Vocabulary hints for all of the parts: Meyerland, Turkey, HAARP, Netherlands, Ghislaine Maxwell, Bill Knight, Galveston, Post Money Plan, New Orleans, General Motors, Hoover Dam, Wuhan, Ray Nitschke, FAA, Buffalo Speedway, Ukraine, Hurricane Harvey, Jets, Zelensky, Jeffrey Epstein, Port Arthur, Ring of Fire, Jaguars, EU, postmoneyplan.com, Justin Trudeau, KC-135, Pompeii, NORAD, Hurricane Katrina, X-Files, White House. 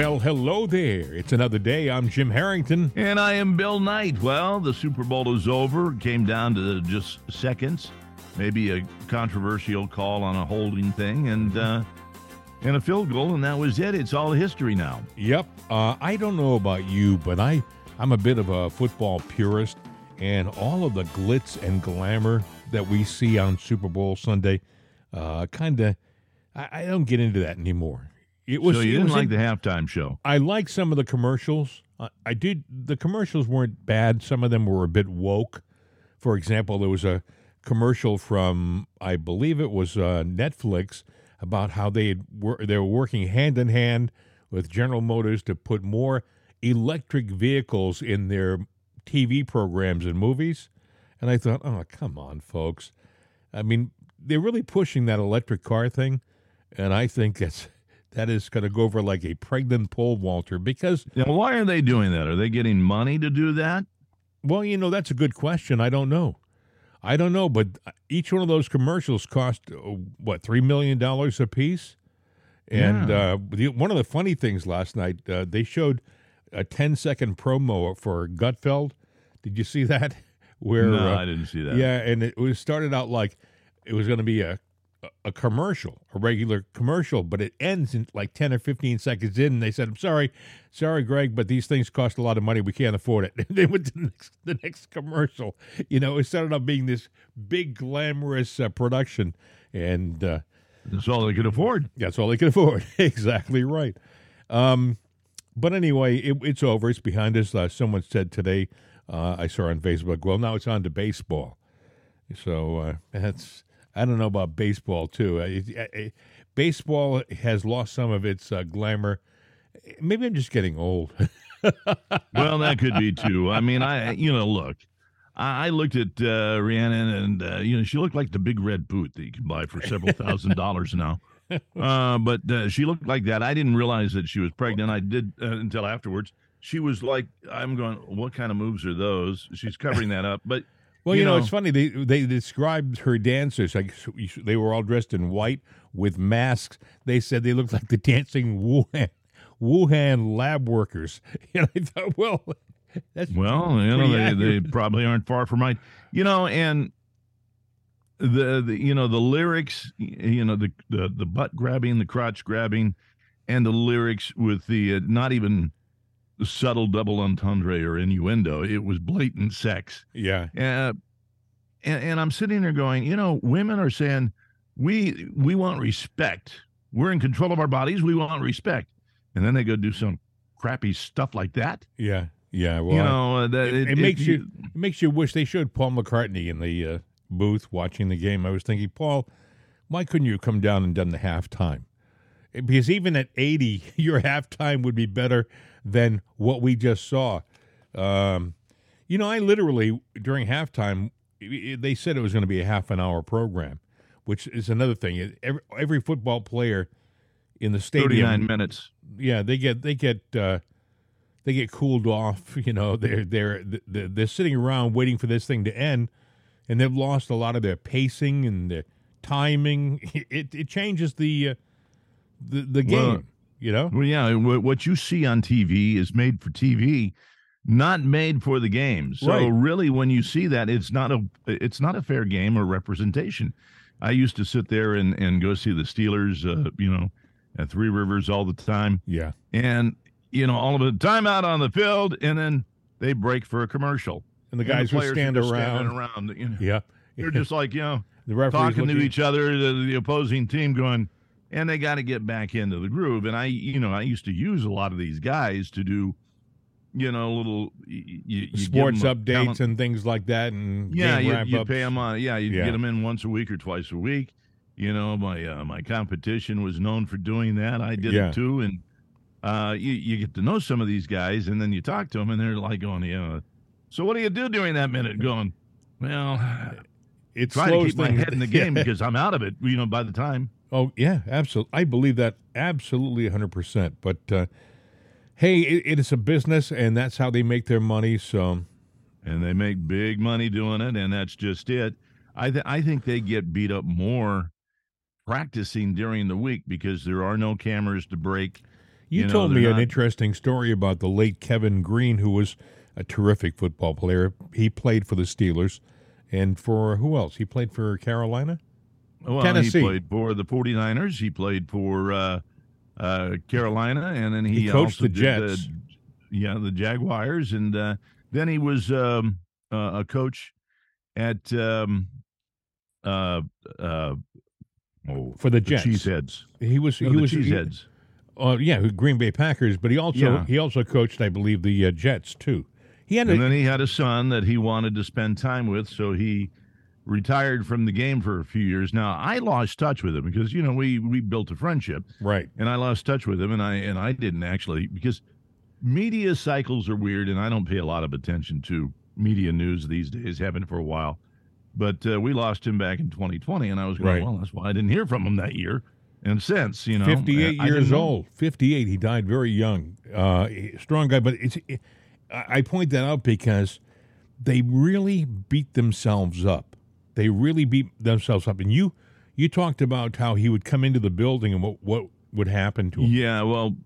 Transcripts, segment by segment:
Well, hello there. It's another day. I'm Jim Harrington. And I am Bill Knight. Well, the Super Bowl is over. It came down to just seconds. Maybe a controversial call on a holding thing and a field goal, and that was it. It's all history now. Yep. I don't know about you, but I'm a bit of a football purist, and all of the glitz and glamour that we see on Super Bowl Sunday, I don't get into that anymore. So you didn't like the halftime show? I liked some of the commercials. I did. The commercials weren't bad. Some of them were a bit woke. For example, there was a commercial from, I believe it was Netflix, about how they were working hand in hand with General Motors to put more electric vehicles in their TV programs and movies. And I thought, oh, come on, folks. I mean, they're really pushing that electric car thing, and I think that is going to go over like a pregnant pole vaulter because... Now, why are they doing that? Are they getting money to do that? Well, you know, that's a good question. I don't know, but each one of those commercials cost, $3 million a piece? And one of the funny things last night, they showed a 10-second promo for Gutfeld. Did you see that? No, I didn't see that. Yeah, and it started out like it was going to be a commercial, a regular commercial, but it ends in like 10 or 15 seconds in, and they said, I'm sorry, Greg, but these things cost a lot of money. We can't afford it. They went to the next commercial. You know, it started up being this big, glamorous production, and... that's all they could afford. That's all they could afford. Exactly right. But anyway, it's over. It's behind us. Someone said today, I saw on Facebook, well, now it's on to baseball. So that's... I don't know about baseball, too. Baseball has lost some of its glamour. Maybe I'm just getting old. Well, that could be, too. I mean, look, I looked at Rihanna, and, she looked like the big red boot that you can buy for several thousand dollars now. But she looked like that. I didn't realize that she was pregnant. I did until afterwards. She was like, I'm going, what kind of moves are those? She's covering that up. But... Well, you know, it's funny. They described her dancers. Like, they were all dressed in white with masks. They said they looked like the dancing Wuhan lab workers. And I thought, well, that's they probably aren't far from right. You know, and the lyrics, the butt grabbing, the crotch grabbing, and the lyrics with the not even subtle double entendre or innuendo. It was blatant sex. Yeah. And I'm sitting there going, women are saying, we want respect. We're in control of our bodies. We want respect. And then they go do some crappy stuff like that. Yeah. Yeah. Well, it makes you wish they showed Paul McCartney in the booth watching the game. I was thinking, Paul, why couldn't you come down and done the halftime? Because even at 80, your halftime would be better than what we just saw. I literally, during halftime, they said it was going to be a half an hour program, which is another thing. Every football player in the stadium... 39 minutes. Yeah, they get cooled off. You know, they're sitting around waiting for this thing to end, and they've lost a lot of their pacing and their timing. It changes the game, . Well, yeah, what you see on TV is made for TV, not made for the game. So Really, when you see that, it's not a fair game or representation. I used to sit there and go see the Steelers, at Three Rivers all the time. Yeah, and all of a timeout on the field, and then they break for a commercial, and the guys who stand around. Yeah, they're just like the talking to each other, the opposing team going. And they got to get back into the groove. And I used to use a lot of these guys to do, little sports updates and things like that. And you pay them on. Yeah, you get them in once a week or twice a week. My competition was known for doing that. I did it too. And you get to know some of these guys, and then you talk to them, and they're like going, so what do you do during that minute? Going, well, it's trying to keep my head in the game because I'm out of it. By the time. Oh, yeah, absolutely. I believe that absolutely 100%. But, hey, it is a business, and that's how they make their money. So, and they make big money doing it, and that's just it. I think they get beat up more practicing during the week because there are no cameras to break. You told me an interesting story about the late Kevin Green, who was a terrific football player. He played for the Steelers. And for who else? He played for Carolina? Well, Tennessee. He played for the 49ers. He played for Carolina. And then he coached also the Jets. The Jaguars. And then he was a coach at for the Jets. Cheeseheads. He was Cheeseheads. Green Bay Packers, but he also coached, I believe, the Jets too. Then he had a son that he wanted to spend time with, so he retired from the game for a few years. Now I lost touch with him because we built a friendship, right? And I lost touch with him, and I didn't actually, because media cycles are weird, and I don't pay a lot of attention to media news these days. Haven't for a while, but we lost him back in 2020, and I was going, well, that's why I didn't hear from him that year. And since, 58 years old, 58, he died very young, strong guy. But I point that out because they really beat themselves up. And you talked about how he would come into the building and what would happen to him.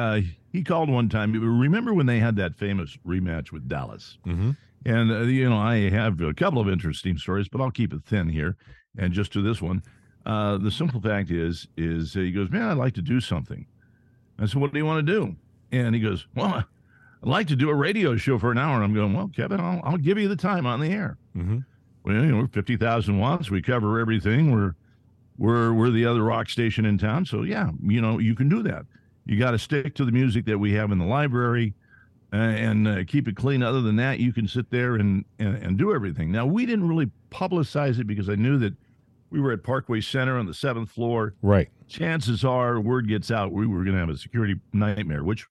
He called one time. Remember when they had that famous rematch with Dallas? Mm-hmm. And, I have a couple of interesting stories, but I'll keep it thin here and just to this one. The simple fact is he goes, man, I'd like to do something. I said, what do you want to do? And he goes, well, I'd like to do a radio show for an hour. And I'm going, well, Kevin, I'll give you the time on the air. Mm-hmm. Well, we're 50,000 watts. We cover everything. We're the other rock station in town. So, you can do that. You got to stick to the music that we have in the library and keep it clean. Other than that, you can sit there and do everything. Now, we didn't really publicize it because I knew that we were at Parkway Center on the 7th floor. Right. Chances are, word gets out, we were going to have a security nightmare, which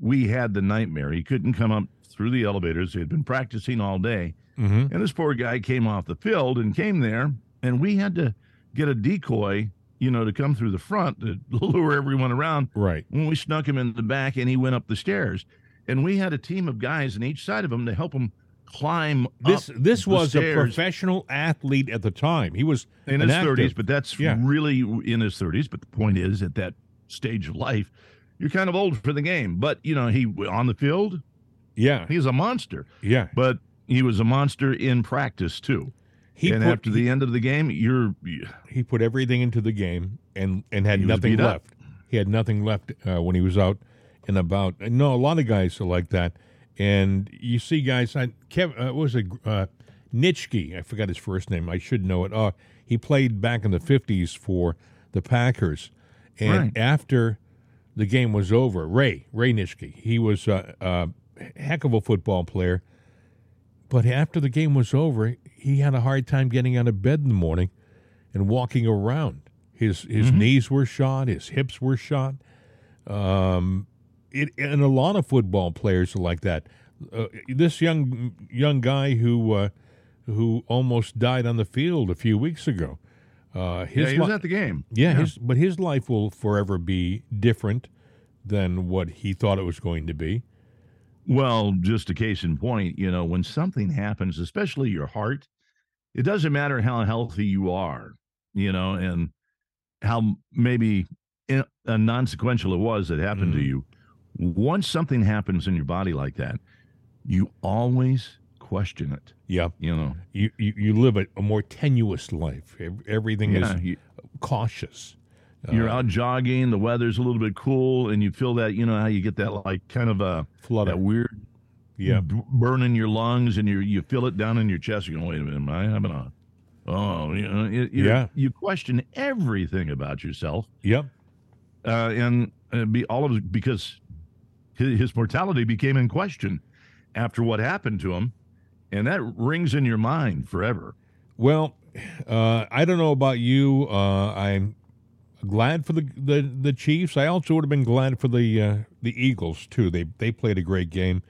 we had the nightmare. He couldn't come up through the elevators. He had been practicing all day. Mm-hmm. And this poor guy came off the field and came there, and we had to get a decoy, to come through the front to lure everyone around. Right. When we snuck him in the back, and he went up the stairs. And we had a team of guys on each side of him to help him climb up this was stairs. A professional athlete at the time. He was in his 30s, but that's really in his 30s. But the point is, at that stage of life, you're kind of old for the game. But he on the field, he's a monster. Yeah, but he was a monster in practice too. After the end of the game, he put everything into the game and had nothing left. He had nothing left when he was out and about. No, a lot of guys are like that. And you see guys, Nitschke, I forgot his first name. I should know it. He played back in the 50s for the Packers. And after the game was over, Ray Nitschke, he was a heck of a football player. But after the game was over, he had a hard time getting out of bed in the morning and walking around. His knees were shot. His hips were shot. And a lot of football players are like that. This young guy who almost died on the field a few weeks ago. He was at the game. But his life will forever be different than what he thought it was going to be. Well, just a case in point, when something happens, especially your heart, it doesn't matter how healthy you are, and how maybe non-sequential it was that happened to you. Once something happens in your body like that, you always question it. Yeah. You live a more tenuous life. Everything is cautious. You're out jogging, the weather's a little bit cool, and you feel that, how you get that like kind of a flood, that weird burn in your lungs, and you feel it down in your chest. You're going, wait a minute, am I having a, you question everything about yourself. Yep. Because his mortality became in question after what happened to him, and that rings in your mind forever. Well, I don't know about you. I'm glad for the Chiefs. I also would have been glad for the Eagles too. They played a great game.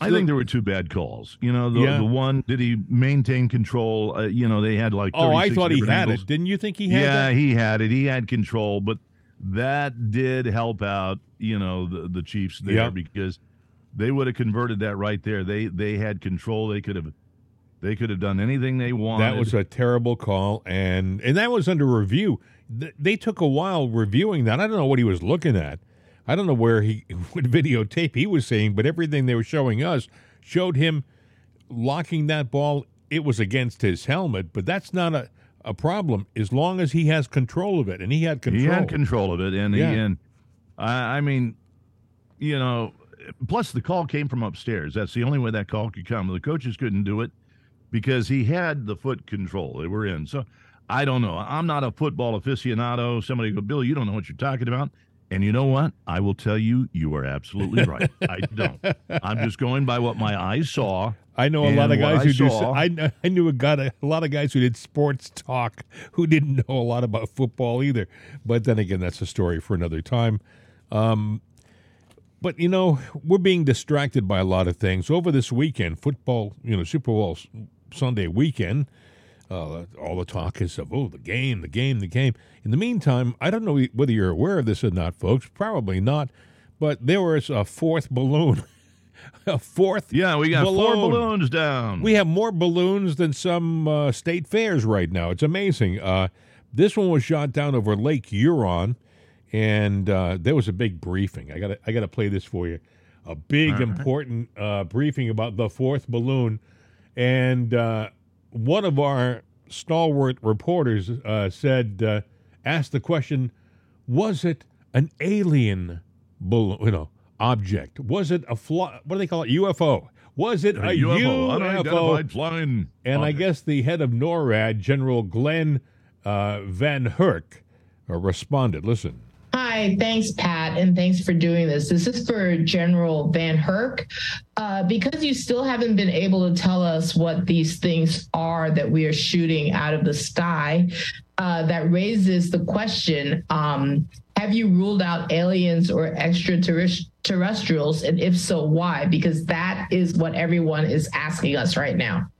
I think there were two bad calls. The one, did he maintain control? They had like 36 I thought he had angles. It. Didn't you think he had it? Yeah, he had it. He had control, but that did help out, the Chiefs there because they would have converted that right there. They had control. They could have done anything they wanted. That was a terrible call, and that was under review. They took a while reviewing that. I don't know what he was looking at, I don't know where he would videotape he was seeing, but everything they were showing us showed him locking that ball. It was against his helmet, but that's not a problem as long as he has control of it, and he had control. He had control of it, and yeah. I mean, you know, plus the call came from upstairs. That's the only way that call could come. The coaches couldn't do it because he had the foot control they were in. So I don't know. I'm not a football aficionado. Somebody go, Bill, you don't know what you're talking about. And you know what? I will tell you, you are absolutely right. I don't. I'm just going by what my eyes saw. I know a lot of guys who I knew a lot of guys who did sports talk who didn't know a lot about football either. But then again, that's a story for another time. But, you know, we're being distracted by a lot of things. Over this weekend, football, you know, Super Bowl Sunday weekend, all the talk is of, oh, the game. In the meantime, I don't know whether you're aware of this or not, folks. Probably not. But there was a fourth balloon. Yeah, we got balloon. 4 balloons down. We have more balloons than some state fairs right now. It's amazing. This one was shot down over Lake Huron. And there was a big briefing. I gotta play this for you. A big, important briefing about the fourth balloon. And one of our stalwart reporters asked the question, was it an alien balloon, object? Was it a what do they call it? UFO. Was it a UFO? Unidentified flying. And I guess the head of NORAD, General Glen Van Herck, responded. Listen. Hi, thanks, Pat, and thanks for doing this. This is for General Van Herck. Because you still haven't been able to tell us what these things are that we are shooting out of the sky, that raises the question, have you ruled out aliens or extraterrestrials? And if so, why? Because that is what everyone is asking us right now.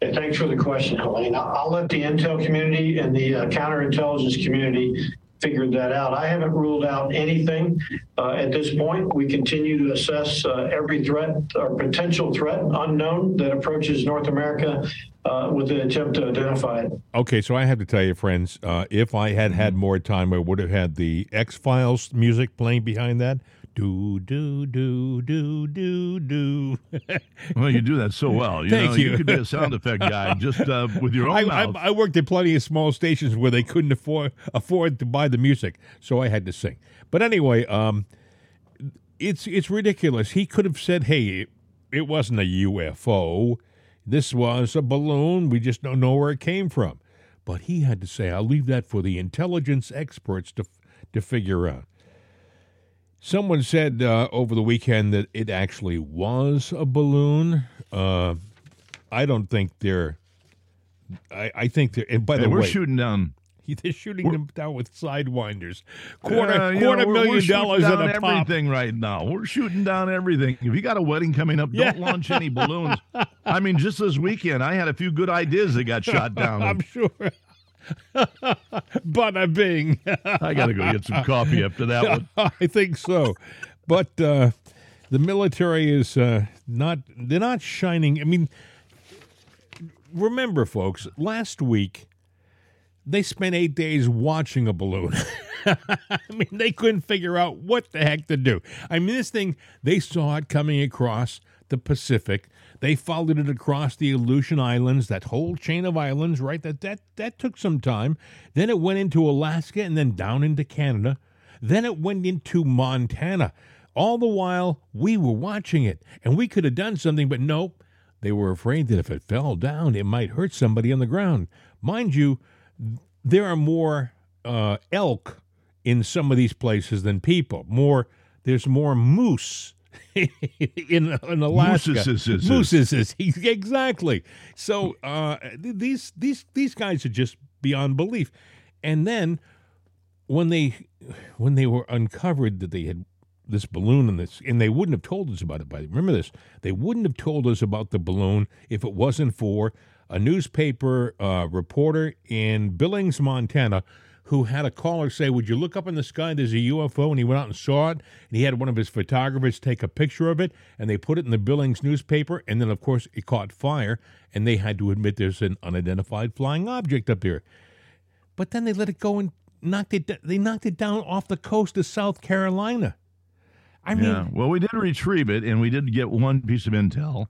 And thanks for the question, Helene. I'll let the intel community and the counterintelligence community figure that out. I haven't ruled out anything at this point. We continue to assess every threat or potential threat unknown that approaches North America with an attempt to identify it. Okay, so I have to tell you, friends, if I had had more time, I would have had the X-Files music playing behind that. Do, do, do, do, do, do. Well, you do that so well. Thank you. You could be a sound effect guy just with your own mouth. I worked at plenty of small stations where they couldn't afford to buy the music, so I had to sing. But anyway, it's ridiculous. He could have said, hey, it wasn't a UFO. This was a balloon. We just don't know where it came from. But he had to say, I'll leave that for the intelligence experts to figure out. Someone said over the weekend that it actually was a balloon. I don't think they're. I think they're. And by the way, we're shooting down. They're shooting them down with sidewinders. Quarter million dollars at a pop. Everything right now. We're shooting down everything. If you got a wedding coming up, don't launch any balloons. I mean, just this weekend, I had a few good ideas that got shot down. I'm sure. Bada bing. I got to go get some coffee after that one. I think so. But the military is they're not shining. I mean, remember, folks, last week they spent 8 days watching a balloon. I mean, they couldn't figure out what the heck to do. I mean, this thing, they saw it coming across the Pacific. They followed it across the Aleutian Islands, that whole chain of islands, right? That took some time. Then it went into Alaska and then down into Canada. Then it went into Montana. All the while, we were watching it, and we could have done something, but no, they were afraid that if it fell down, it might hurt somebody on the ground. Mind you, there are more elk in some of these places than people. There's more moose. in Alaska, mooses, exactly. So these guys are just beyond belief. And then when they were uncovered that they had this balloon and they wouldn't have told us about it. Remember this? They wouldn't have told us about the balloon if it wasn't for a newspaper reporter in Billings, Montana, who had a caller say, would you look up in the sky, there's a UFO, and he went out and saw it, and he had one of his photographers take a picture of it, and they put it in the Billings newspaper, and then, of course, it caught fire, and they had to admit there's an unidentified flying object up there. But then they let it go in They knocked it down off the coast of South Carolina. I mean, well, we did retrieve it, and we did get one piece of intel,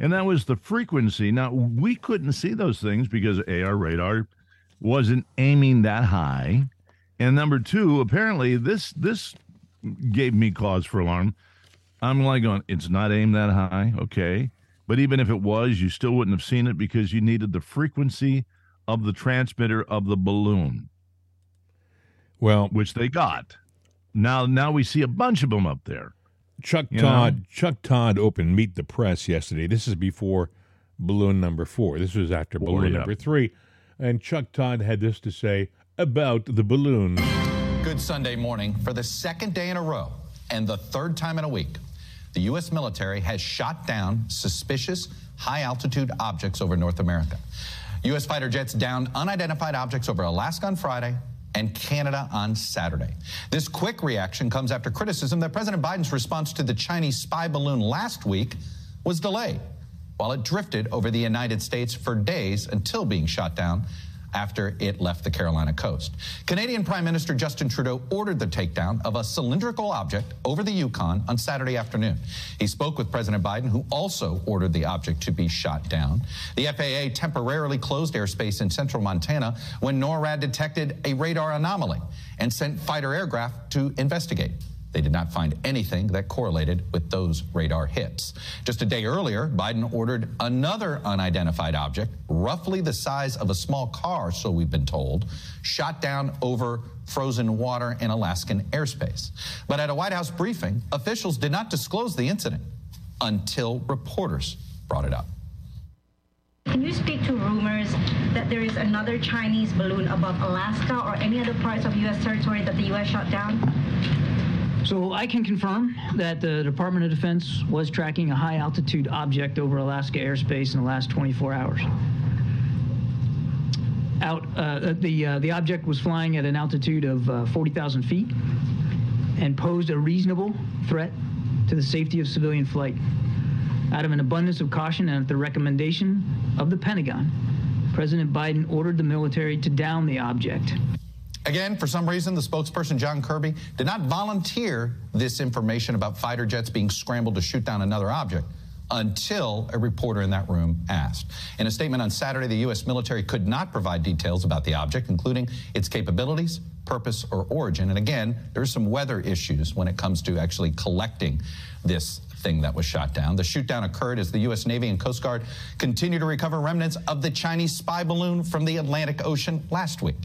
and that was the frequency. Now, we couldn't see those things because our radar wasn't aiming that high, and number two, apparently this gave me cause for alarm. I'm like going, it's not aimed that high, okay? But even if it was, you still wouldn't have seen it because you needed the frequency of the transmitter of the balloon. Well, which they got. Now we see a bunch of them up there. Chuck Todd opened Meet the Press yesterday. This is before balloon number 4. This was after balloon number 3. And Chuck Todd had this to say about the balloon. Good Sunday morning. For the second day in a row and the third time in a week, the U.S. military has shot down suspicious high-altitude objects over North America. U.S. fighter jets downed unidentified objects over Alaska on Friday and Canada on Saturday. This quick reaction comes after criticism that President Biden's response to the Chinese spy balloon last week was delayed while it drifted over the United States for days until being shot down after it left the Carolina coast. Canadian Prime Minister Justin Trudeau ordered the takedown of a cylindrical object over the Yukon on Saturday afternoon. He spoke with President Biden, who also ordered the object to be shot down. The FAA temporarily closed airspace in central Montana when NORAD detected a radar anomaly and sent fighter aircraft to investigate. They did not find anything that correlated with those radar hits. Just a day earlier, Biden ordered another unidentified object, roughly the size of a small car, so we've been told, shot down over frozen water in Alaskan airspace. But at a White House briefing, officials did not disclose the incident until reporters brought it up. Can you speak to rumors that there is another Chinese balloon above Alaska or any other parts of U.S. territory that the U.S. shot down? So I can confirm that the Department of Defense was tracking a high-altitude object over Alaska airspace in the last 24 hours. The object was flying at an altitude of 40,000 feet and posed a reasonable threat to the safety of civilian flight. Out of an abundance of caution and at the recommendation of the Pentagon, President Biden ordered the military to down the object. Again, for some reason, the spokesperson, John Kirby, did not volunteer this information about fighter jets being scrambled to shoot down another object until a reporter in that room asked. In a statement on Saturday, the U.S. military could not provide details about the object, including its capabilities, purpose, or origin. And again, there's some weather issues when it comes to actually collecting this thing that was shot down. The shoot down occurred as the U.S. Navy and Coast Guard continue to recover remnants of the Chinese spy balloon from the Atlantic Ocean last week.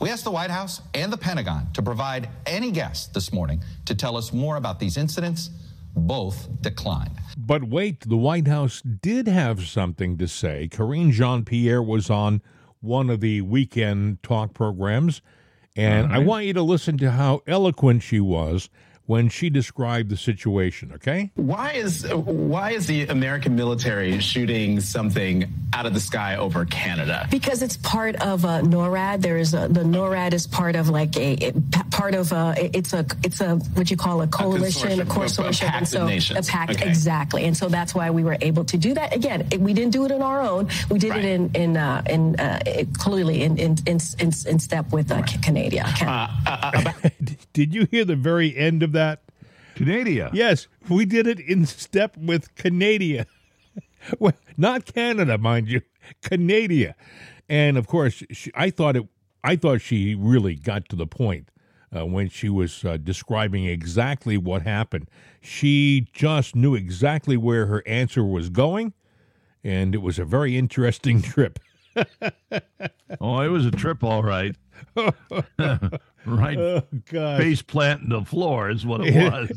We asked the White House and the Pentagon to provide any guest this morning to tell us more about these incidents. Both declined. But wait, the White House did have something to say. Karine Jean-Pierre was on one of the weekend talk programs, and I want you to listen to how eloquent she was when she described the situation, okay? Why is the American military shooting something out of the sky over Canada? Because it's part of NORAD. The NORAD is part of it's a what you call a coalition, a consortium, a pact, and so nations. A pact, okay. Exactly. And so that's why we were able to do that. Again, we didn't do it on our own. We did it clearly in step with Canada. Did you hear the very end of that? Canada. Yes, we did it in step with Canada. Well, not Canada, mind you, Canada. And of course, I thought she really got to the point when she was describing exactly what happened. She just knew exactly where her answer was going, and it was a very interesting trip. Oh, it was a trip, all right. Right, oh, God. Face planting the floor is what it was.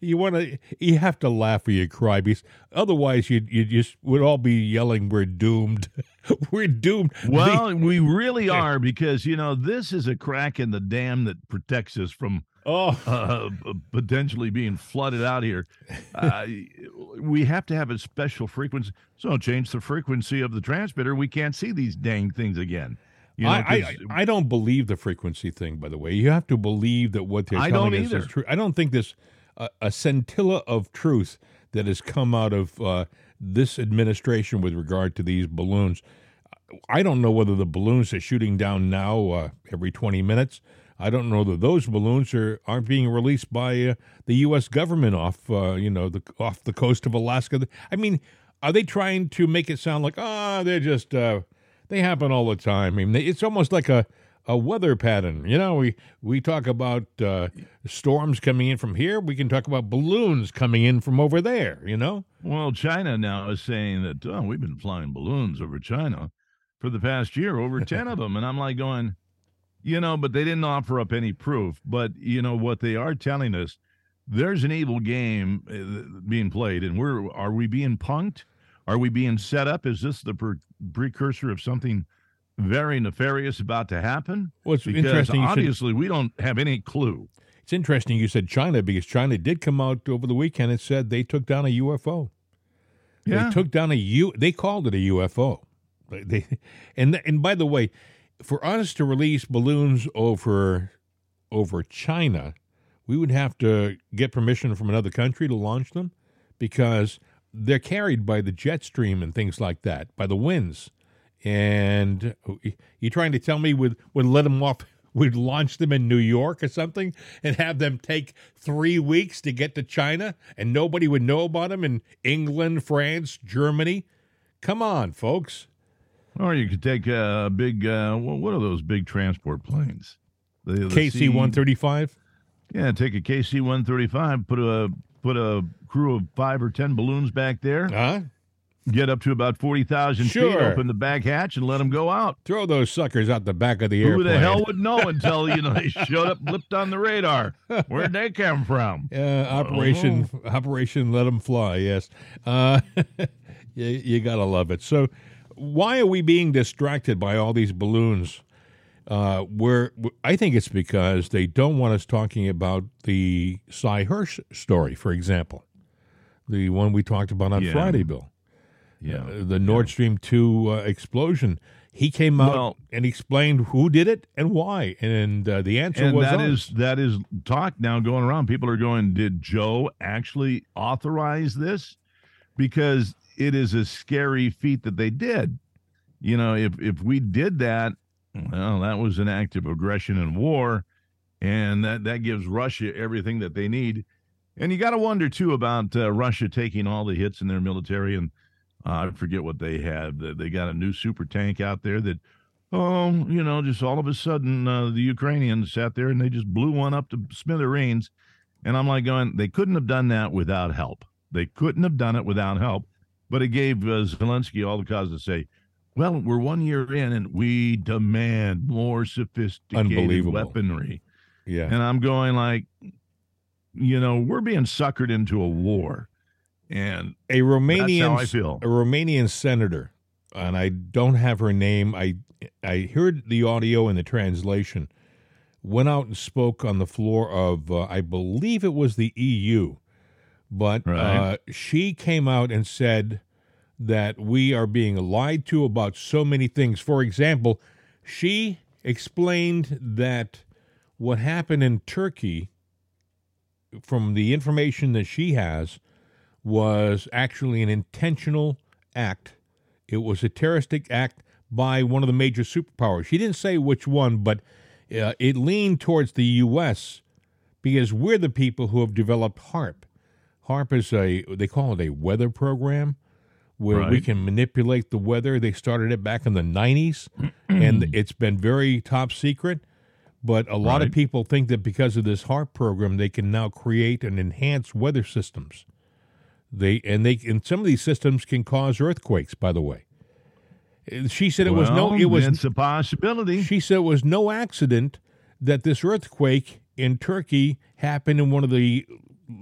You have to laugh or you cry because otherwise you just would all be yelling, "We're doomed, we're doomed." Well, we really are because this is a crack in the dam that protects us from potentially being flooded out here. We have to have a special frequency. So change the frequency of the transmitter. We can't see these dang things again. I don't believe the frequency thing, by the way. You have to believe that what they're telling us is true. I don't think there's a scintilla of truth that has come out of this administration with regard to these balloons. I don't know whether the balloons are shooting down now every 20 minutes. I don't know that those balloons aren't being released by the U.S. government off the coast of Alaska. I mean, are they trying to make it sound like, they're just, they happen all the time? I mean, it's almost like a weather pattern. You know, we talk about storms coming in from here. We can talk about balloons coming in from over there, you know? Well, China now is saying that, we've been flying balloons over China for the past year, over 10 of them. And I'm like going, but they didn't offer up any proof. But, what they are telling us, there's an evil game being played. And are we being punked? Are we being set up? Is this the precursor of something very nefarious about to happen? Well, it's interesting. Obviously, we don't have any clue. It's interesting you said China, because China did come out over the weekend and said they took down a UFO. Yeah. They took down they called it a UFO. And by the way, for us to release balloons over China, we would have to get permission from another country to launch them, because they're carried by the jet stream and things like that, by the winds. And you're trying to tell me we'd let them off, we'd launch them in New York or something and have them take 3 weeks to get to China, and nobody would know about them in England, France, Germany? Come on, folks. Or you could take a big, what are those big transport planes? The KC-135? Yeah, take a KC-135, put a crew of 5 or 10 balloons back there. Huh? Get up to about 40,000 feet, open the back hatch, and let them go out. Throw those suckers out the back of the airplane. Who the hell would know until, they showed up, blipped on the radar? Where'd they come from? Operation Let Them Fly, yes. You got to love it. So why are we being distracted by all these balloons? I think it's because they don't want us talking about the Cy Hirsch story, for example, the one we talked about on Friday, Bill. Yeah, the Nord Stream 2 explosion. He came out and explained who did it and why, and the answer was that is talk now going around. People are going, did Joe actually authorize this? Because it is a scary feat that they did. If we did that, well, that was an act of aggression and war, and that gives Russia everything that they need. And you got to wonder too about Russia taking all the hits in their military and. I forget what they have. They got a new super tank out there that, just all of a sudden the Ukrainians sat there and they just blew one up to smithereens. And I'm like going, they couldn't have done that without help. They couldn't have done it without help. But it gave Zelensky all the cause to say, well, we're 1 year in and we demand more sophisticated weaponry. Yeah. And I'm going like, we're being suckered into a war. And that's how I feel. A Romanian senator, and I don't have her name. I heard the audio and the translation, went out and spoke on the floor of, I believe it was the EU, but she came out and said that we are being lied to about so many things. For example, she explained that what happened in Turkey, from the information that she has, was actually an intentional act. It was a terroristic act by one of the major superpowers. She didn't say which one, but it leaned towards the U.S. because we're the people who have developed HAARP. HAARP is they call it a weather program where we can manipulate the weather. They started it back in the 90s, and it's been very top secret. But a lot of people think that because of this HAARP program, they can now create and enhance weather systems. And some of these systems can cause earthquakes, by the way. She said it's a possibility. She said it was no accident that this earthquake in Turkey happened in one of the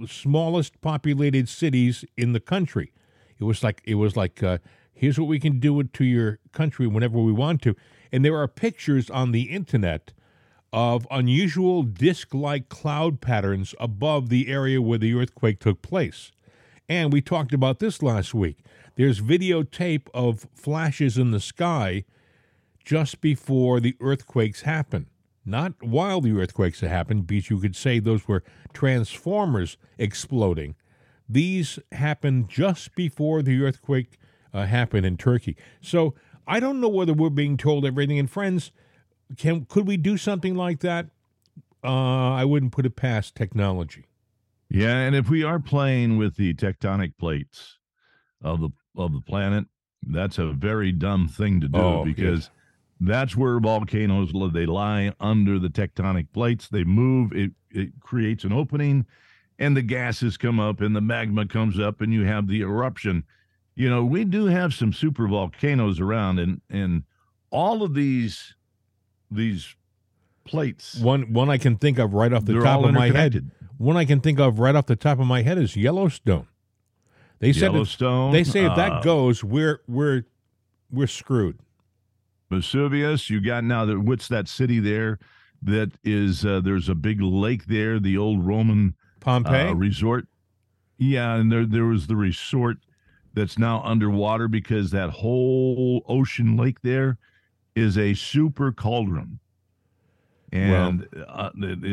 smallest populated cities in the country. It was like here's what we can do to your country whenever we want to. And there are pictures on the internet of unusual disc-like cloud patterns above the area where the earthquake took place. And we talked about this last week. There's videotape of flashes in the sky just before the earthquakes happen. Not while the earthquakes happened, because you could say those were transformers exploding. These happened just before the earthquake happened in Turkey. So I don't know whether we're being told everything. And friends, could we do something like that? I wouldn't put it past technology. Yeah, and if we are playing with the tectonic plates of the planet, that's a very dumb thing to do because that's where volcanoes live. They lie under the tectonic plates. They move. It creates an opening, and the gases come up, and the magma comes up, and you have the eruption. You know, we do have some super volcanoes around, and all of these plates. One I can think of right off the top of my head. One I can think of right off the top of my head is Yellowstone. They say if that goes, we're screwed. Vesuvius, you got now. What's that city there? That is there's a big lake there, the old Roman Pompeii resort. Yeah, and there was the resort that's now underwater because that whole ocean lake there is a super cauldron. And and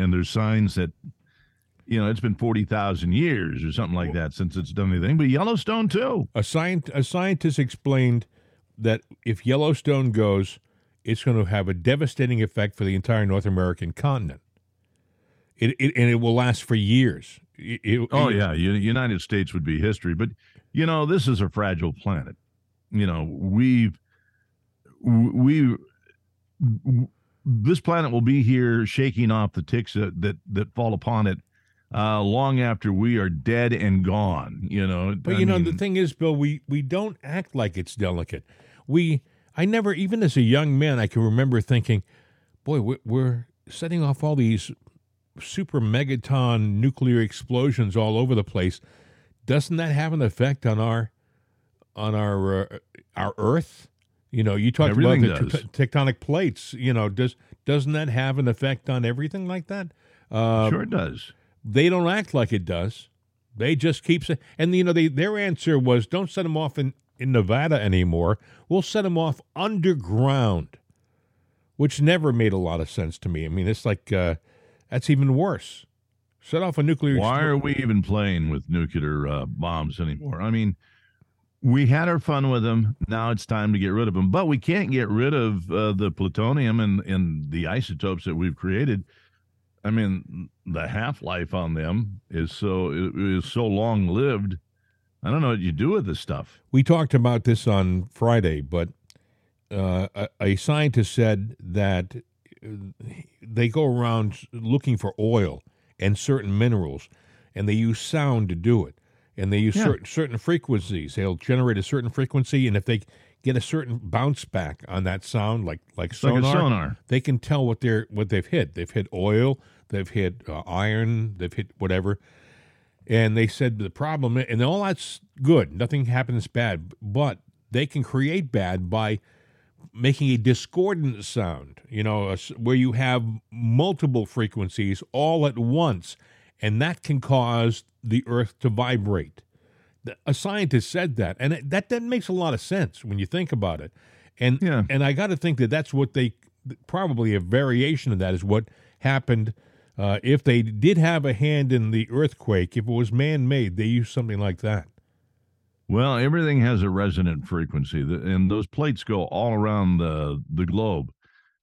there's signs that, you know, it's been 40,000 years or something like that since it's done anything. But Yellowstone, too. A scientist explained that if Yellowstone goes, it's going to have a devastating effect for the entire North American continent. And it will last for years. United States would be history. But, you know, this is a fragile planet. You know, this planet will be here shaking off the ticks that fall upon it long after we are dead and gone, you know. But, the thing is, Bill, we don't act like it's delicate. I never, even as a young man, I can remember thinking, boy, we're setting off all these super megaton nuclear explosions all over the place. Doesn't that have an effect on our Earth? You know, you talked about the tectonic plates. You know, doesn't that have an effect on everything like that? Sure it does. They don't act like it does. They just keep saying, and, you know, their answer was, don't set them off in Nevada anymore. We'll set them off underground, which never made a lot of sense to me. I mean, it's like that's even worse. Set off a nuclear. Why are we even playing with nuclear bombs anymore? I mean, we had our fun with them. Now it's time to get rid of them. But we can't get rid of the plutonium and the isotopes that we've created. I mean, the half-life on them is so long-lived. I don't know what you do with this stuff. We talked about this on Friday, but a scientist said that they go around looking for oil and certain minerals, and they use sound to do it. And they use certain frequencies. They'll generate a certain frequency, and if they get a certain bounce back on that sound, like sonar, they can tell what they've hit. They've hit oil, they've hit iron, they've hit whatever. And they said the problem, and all that's good. Nothing happens bad, but they can create bad by making a discordant sound. You know, where you have multiple frequencies all at once. And that can cause the Earth to vibrate. A scientist said that, and that makes a lot of sense when you think about it. And I got to think that that's what probably a variation of that is what happened. If they did have a hand in the earthquake, if it was man-made, they used something like that. Well, everything has a resonant frequency, and those plates go all around the globe.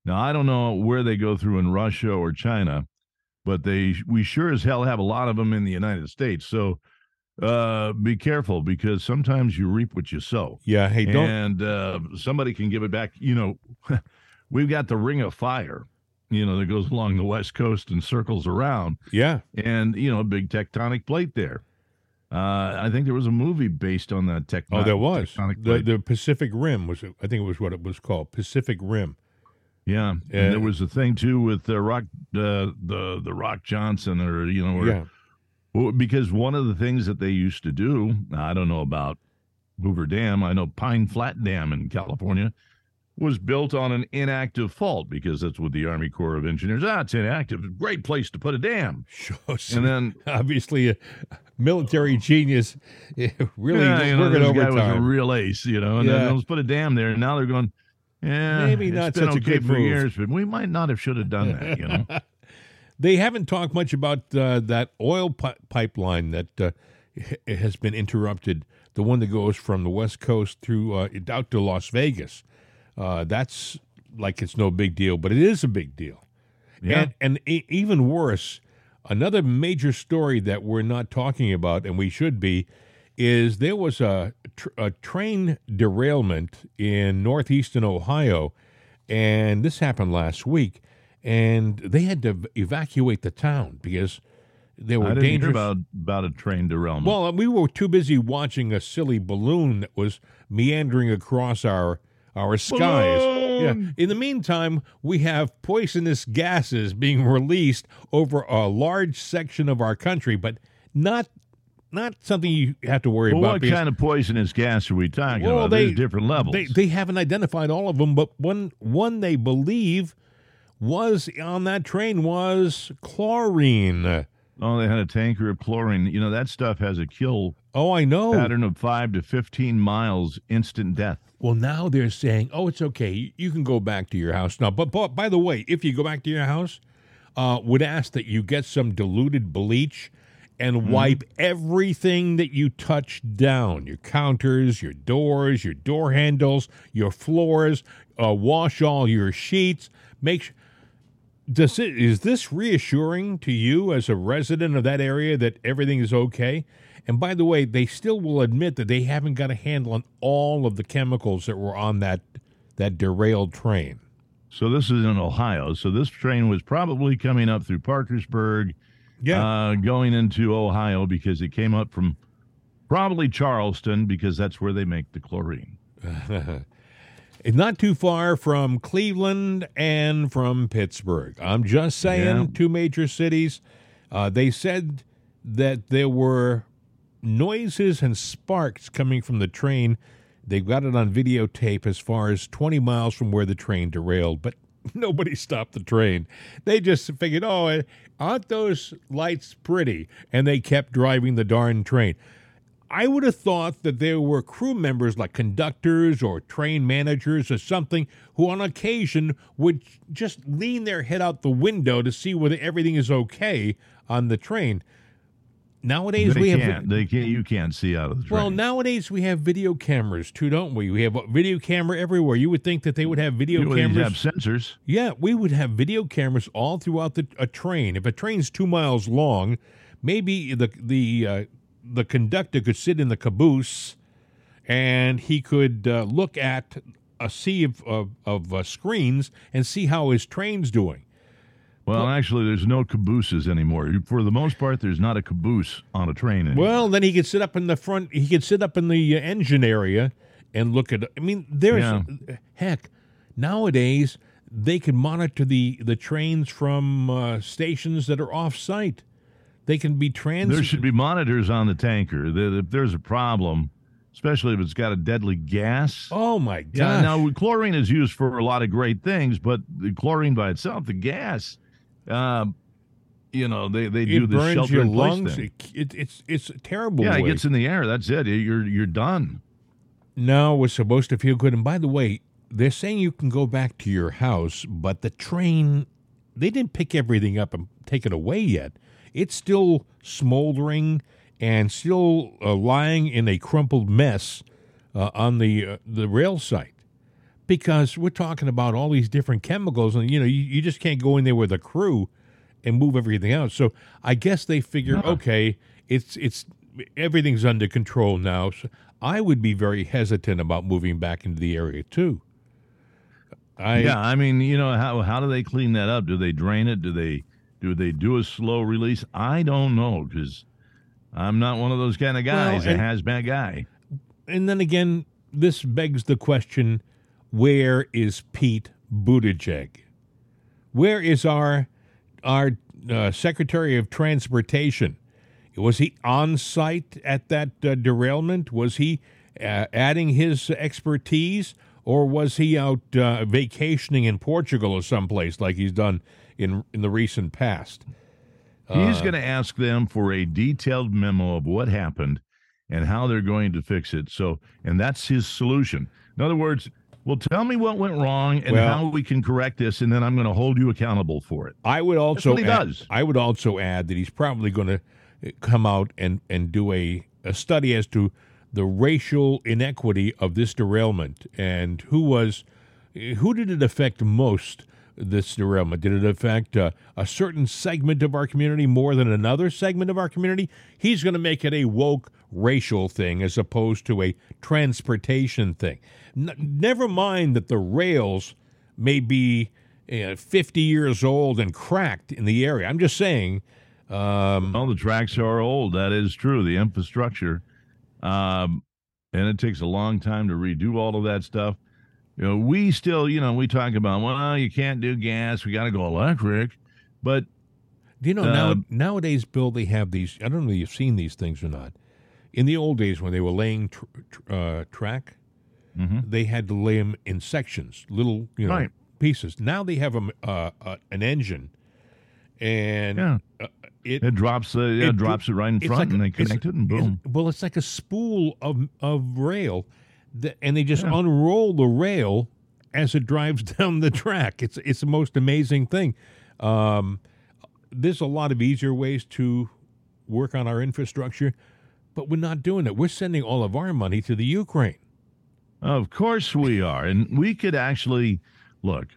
Now, I don't know where they go through in Russia or China, but we sure as hell have a lot of them in the United States. So be careful, because sometimes you reap what you sow. Yeah, hey, don't. And somebody can give it back. You know, we've got the Ring of Fire, you know, that goes along the West Coast and circles around. Yeah. And, you know, a big tectonic plate there. I think there was a movie based on that tectonic plate. Oh, there was. The Pacific Rim, I think it was what it was called, Pacific Rim. Yeah, and there was a thing too with the Rock Johnson, or you know, because one of the things that they used to do, I don't know about Hoover Dam, I know Pine Flat Dam in California was built on an inactive fault because that's what the Army Corps of Engineers. It's inactive, great place to put a dam. Sure, so and then obviously a military genius really working overtime. Guy was a real ace, you know, and then let's put a dam there, and now they're going. Yeah, maybe not such a good move. Years, but we might not have should have done that, you know. They haven't talked much about that oil pipeline that has been interrupted the one that goes from the West Coast through out to Las Vegas. That's like it's no big deal, but it is a big deal. Yeah. And even worse, another major story that we're not talking about, and we should be, is there was a train derailment in northeastern Ohio, and this happened last week, and they had to evacuate the town because they were dangerous. I didn't hear about a train derailment. Well, we were too busy watching a silly balloon that was meandering across our skies. Yeah. In the meantime, we have poisonous gases being released over a large section of our country, but not something you have to worry about. What kind of poisonous gas are we talking about? There's different levels. They haven't identified all of them, but one they believe was on that train was chlorine. Oh, they had a tanker of chlorine. You know, that stuff has a kill pattern of 5 to 15 miles, instant death. Well, now they're saying, it's okay. You can go back to your house now. But by the way, if you go back to your house, would ask that you get some diluted bleach and wipe everything that you touch down, your counters, your doors, your door handles, your floors, wash all your sheets. Is this reassuring to you as a resident of that area that everything is okay? And by the way, they still will admit that they haven't got a handle on all of the chemicals that were on that derailed train. So this is in Ohio. So this train was probably coming up through Parkersburg, going into Ohio because it came up from probably Charleston because that's where they make the chlorine. It's not too far from Cleveland and from Pittsburgh. I'm just saying, two major cities. They said that there were noises and sparks coming from the train. They've got it on videotape as far as 20 miles from where the train derailed, but nobody stopped the train. They just figured, aren't those lights pretty? And they kept driving the darn train. I would have thought that there were crew members like conductors or train managers or something who on occasion would just lean their head out the window to see whether everything is okay on the train. Nowadays you can't see out of the train. Well, nowadays we have video cameras too, don't we? We have a video camera everywhere. You would think that they would have cameras. You would have sensors. Yeah, we would have video cameras all throughout a train. If a train's 2 miles long, maybe the conductor could sit in the caboose, and he could look at a sea of screens and see how his train's doing. Well, actually, there's no cabooses anymore. For the most part, there's not a caboose on a train anymore. Well, then he could sit up in the front. He could sit up in the engine area and look at. I mean, there's heck. Nowadays, they can monitor the trains from stations that are off-site. They can be There should be monitors on the tanker. If there's a problem, especially if it's got a deadly gas. Oh, my gosh. Yeah, now, chlorine is used for a lot of great things, but the chlorine by itself, the gas, they do the shelter in place thing. It burns your lungs. It's terrible. Yeah, it gets in the air. That's it. You're done. No, we're supposed to feel good. And by the way, they're saying you can go back to your house, but the train, they didn't pick everything up and take it away yet. It's still smoldering and still lying in a crumpled mess on the rail site, because we're talking about all these different chemicals, and you just can't go in there with a crew and move everything out. So I guess they figure, okay, it's everything's under control now. So I would be very hesitant about moving back into the area too. I mean, how do they clean that up? Do they drain it? Do they do a slow release? I don't know, because I'm not one of those kind of guys, a hazmat guy. And then again, this begs the question, where is Pete Buttigieg? Where is our Secretary of Transportation? Was he on site at that derailment? Was he adding his expertise, or was he out vacationing in Portugal or someplace like he's done in the recent past? He's going to ask them for a detailed memo of what happened and how they're going to fix it. So, and that's his solution. In other words, tell me what went wrong and how we can correct this, and then I'm going to hold you accountable for it. I would also add that he's probably going to come out and do a study as to the racial inequity of this derailment, and who did it affect most, this derailment? Did it affect a certain segment of our community more than another segment of our community? He's going to make it a woke racial thing as opposed to a transportation thing. Never mind that the rails may be 50 years old and cracked in the area. I'm just saying. Well, the tracks are old. That is true. The infrastructure. And it takes a long time to redo all of that stuff. You know, we still, we talk about, well, you can't do gas. We got to go electric. But do you know, nowadays, Bill, they have these. I don't know if you've seen these things or not. In the old days, when they were laying track, they had to lay them in sections, little pieces. Now they have an engine, and it drops it right in front, like, and they connect it, and boom. Well, it's like a spool of rail. And they just unroll the rail as it drives down the track. It's the most amazing thing. There's a lot of easier ways to work on our infrastructure, but we're not doing it. We're sending all of our money to the Ukraine. Of course we are. And we could actually, look,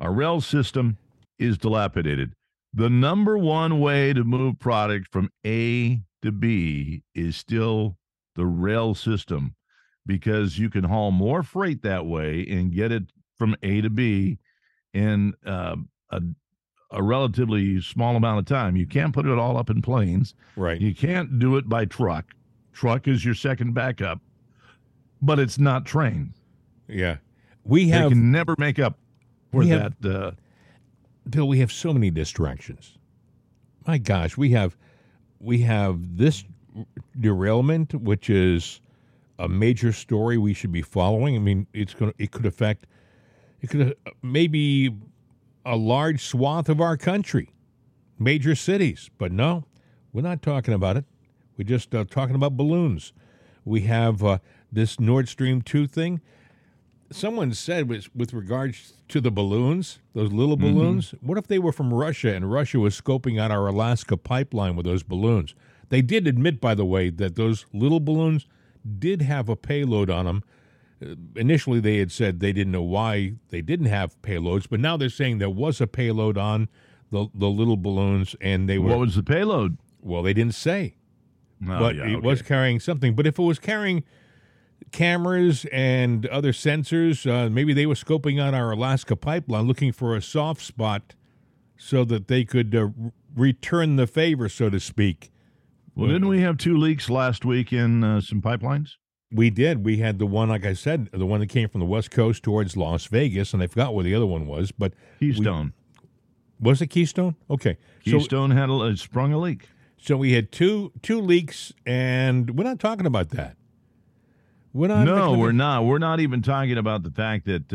our rail system is dilapidated. The number one way to move product from A to B is still the rail system, because you can haul more freight that way and get it from A to B in a relatively small amount of time. You can't put it all up in planes. Right. You can't do it by truck. Truck is your second backup, but it's not train. Yeah. They can never make up for that. Bill, we have so many distractions. My gosh, we have this derailment, which is a major story we should be following. I mean, it could maybe a large swath of our country, major cities. But no, we're not talking about it. We're just talking about balloons. We have this Nord Stream 2 thing. Someone said with regards to the balloons, those little balloons, what if they were from Russia and Russia was scoping out our Alaska pipeline with those balloons? They did admit, by the way, that those little balloons did have a payload on them. Initially, they had said they didn't know why they didn't have payloads, but now they're saying there was a payload on the little balloons, and they were... What was the payload? Well, they didn't say. Oh, but it was carrying something. But if it was carrying cameras and other sensors, maybe they were scoping out our Alaska pipeline, looking for a soft spot so that they could return the favor, so to speak. Well, didn't we have two leaks last week in some pipelines? We did. We had the one, like I said, the one that came from the West Coast towards Las Vegas, and I forgot where the other one was. But Keystone. Was it Keystone? Okay. Keystone sprung a leak. So we had two leaks, and we're not talking about that. We're not. We're not even talking about the fact that,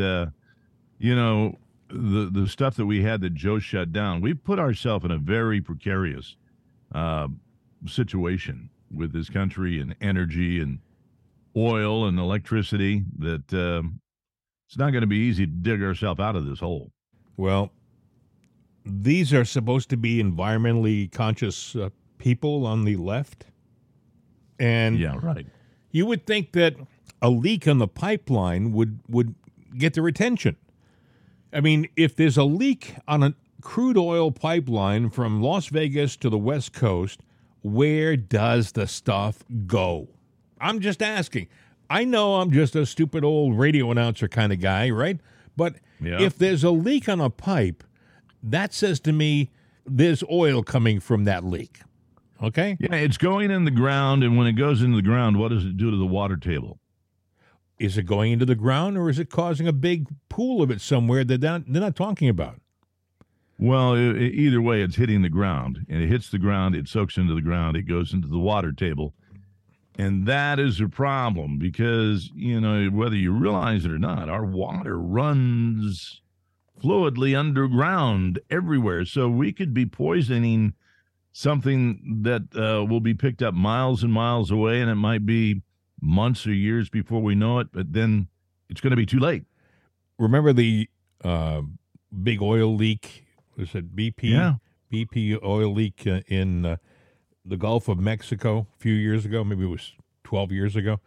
the stuff that we had that Joe shut down. We've put ourselves in a very precarious situation with this country, and energy and oil and electricity, that it's not going to be easy to dig ourselves out of this hole. Well, these are supposed to be environmentally conscious people on the left. And you would think that a leak on the pipeline would get their attention. I mean, if there's a leak on a crude oil pipeline from Las Vegas to the West Coast, where does the stuff go? I'm just asking. I know I'm just a stupid old radio announcer kind of guy, right? But if there's a leak on a pipe, that says to me there's oil coming from that leak. Okay? Yeah, it's going in the ground, and when it goes into the ground, what does it do to the water table? Is it going into the ground, or is it causing a big pool of it somewhere that they're not talking about? Well, either way, it's hitting the ground, and it hits the ground, it soaks into the ground, it goes into the water table, and that is a problem because, whether you realize it or not, our water runs fluidly underground everywhere, so we could be poisoning something that will be picked up miles and miles away, and it might be months or years before we know it, but then it's going to be too late. Remember the big oil leak? Was it BP? Yeah. BP oil leak in the Gulf of Mexico a few years ago. Maybe it was 12 years ago.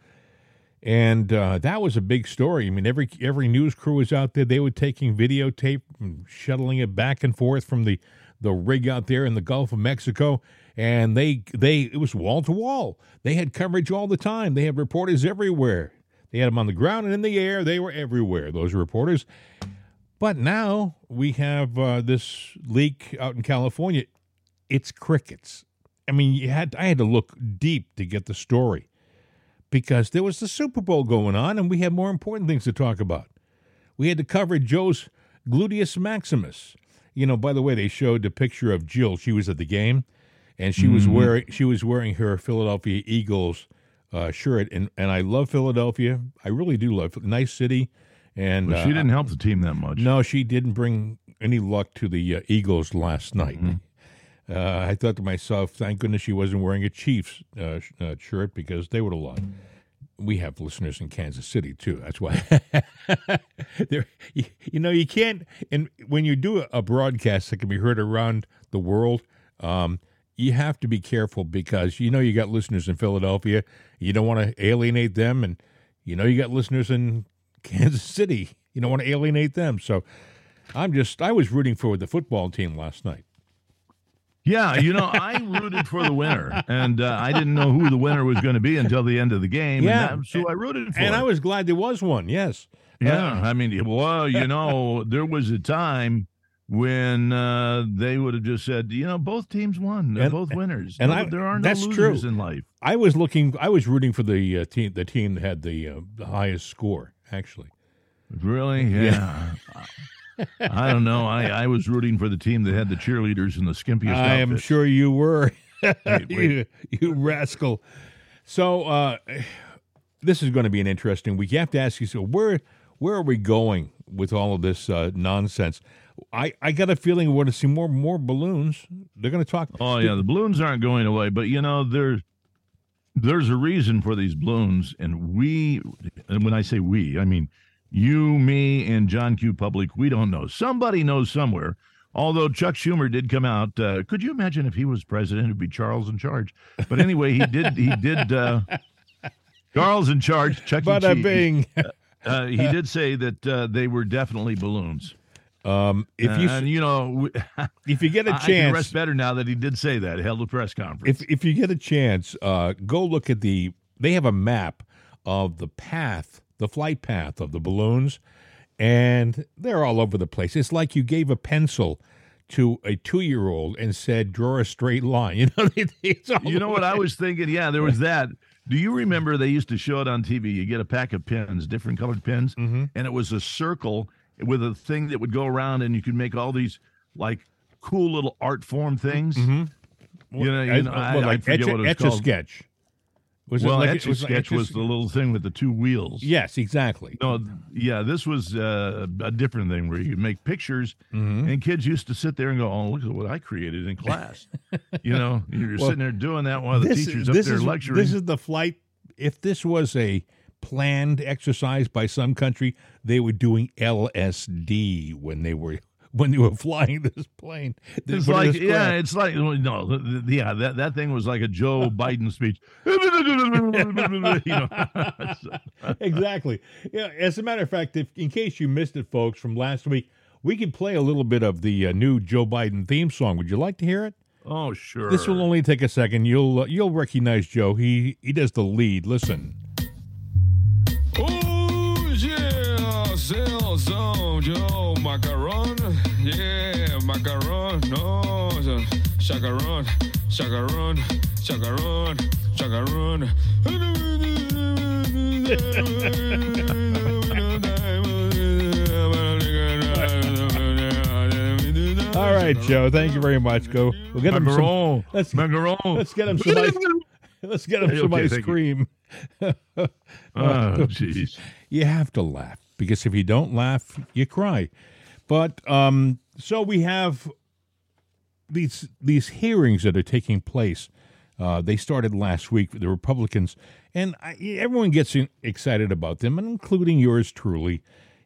And that was a big story. I mean, every news crew was out there. They were taking videotape and shuttling it back and forth from the rig out there in the Gulf of Mexico. And it was wall to wall. They had coverage all the time. They had reporters everywhere. They had them on the ground and in the air. They were everywhere, those reporters. But now we have this leak out in California. It's crickets. I mean, I had to look deep to get the story, because there was the Super Bowl going on, and we had more important things to talk about. We had to cover Joe's gluteus maximus. You know, by the way, they showed the picture of Jill. She was at the game, and she was wearing her Philadelphia Eagles shirt. And I love Philadelphia. I really do love it. Nice city. And she didn't help the team that much. No, she didn't bring any luck to the Eagles last night. Mm-hmm. I thought to myself, thank goodness she wasn't wearing a Chiefs shirt, because they would have lost. We have listeners in Kansas City, too. That's why. You can't. And when you do a broadcast that can be heard around the world, you have to be careful, because you got listeners in Philadelphia. You don't want to alienate them. And you got listeners in Kansas City. You don't want to alienate them. So I was rooting for the football team last night. Yeah, I rooted for the winner, and I didn't know who the winner was going to be until the end of the game, and so I rooted for it. And I was glad there was one, yes. Yeah, there was a time when they would have just said, both teams won. They're both winners. And there are no losers in life. I was rooting for the team that had the highest score, actually. Really? Yeah. I don't know. I was rooting for the team that had the cheerleaders in the skimpiest outfits. I am sure you were. You rascal. So this is going to be an interesting week. You have to ask yourself, where are we going with all of this nonsense? I got a feeling we're going to see more balloons. They're going to talk. Oh, yeah, the balloons aren't going away. But, there's a reason for these balloons. And when I say we, I mean you, me, and John Q. Public, we don't know. Somebody knows somewhere, although Chuck Schumer did come out. Could you imagine if he was president? It would be Charles in charge. But anyway, he did Charles in charge, Chuck Bada E. Bing. He did say that they were definitely balloons. If you get a chance, I can rest better now that he did say that. He held a press conference. If you get a chance, go look at they have a map of the flight path of the balloons, and they're all over the place. It's like you gave a pencil to a 2-year-old and said, draw a straight line. What I was thinking? Yeah, there was that. Do you remember they used to show it on TV? You get a pack of pins, different colored pins, and it was a circle with a thing that would go around, and you could make all these, like, cool little art form things. Mm-hmm. Etch-a-Sketch. Etch-a-Sketch was the little thing with the two wheels. Yes, exactly. No, yeah, this was a different thing where you make pictures, and kids used to sit there and go, "Oh, look at what I created in class." You're sitting there doing that while the teacher's up there lecturing. This is the flight. If this was a planned exercise by some country, they were doing LSD when they were flying this plane. That thing was like a Joe Biden speech. Exactly. Yeah. As a matter of fact, in case you missed it, folks, from last week, we could play a little bit of the new Joe Biden theme song. Would you like to hear it? Oh, sure. This will only take a second. You'll recognize Joe. He does the lead. Listen. Oh, yeah, sell some Joe macaron, yeah, macaron, no, chacaron, chacaron, chacaron, chacaron. All right, Joe, thank you very much. Go. We'll get him macaron. Let's get him some ice. Let's get him some ice cream. Oh, jeez. You have to laugh, because if you don't laugh, you cry. But so we have these hearings that are taking place. They started last week for the Republicans, and everyone gets excited about them, and including yours truly.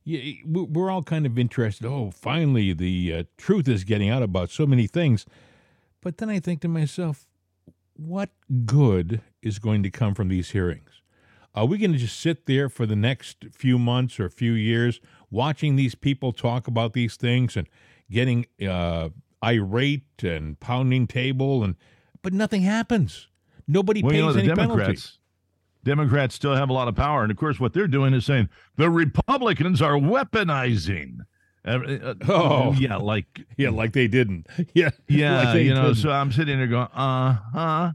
We're all kind of interested. Oh, finally, the truth is getting out about so many things. But then I think to myself, what good is going to come from these hearings? Are we going to just sit there for the next few months or few years watching these people talk about these things and getting irate and pounding table, and but nothing happens? Nobody pays any penalties. Democrats still have a lot of power, and of course what they're doing is saying the Republicans are weaponizing. Like they didn't. Didn't. So I'm sitting there going,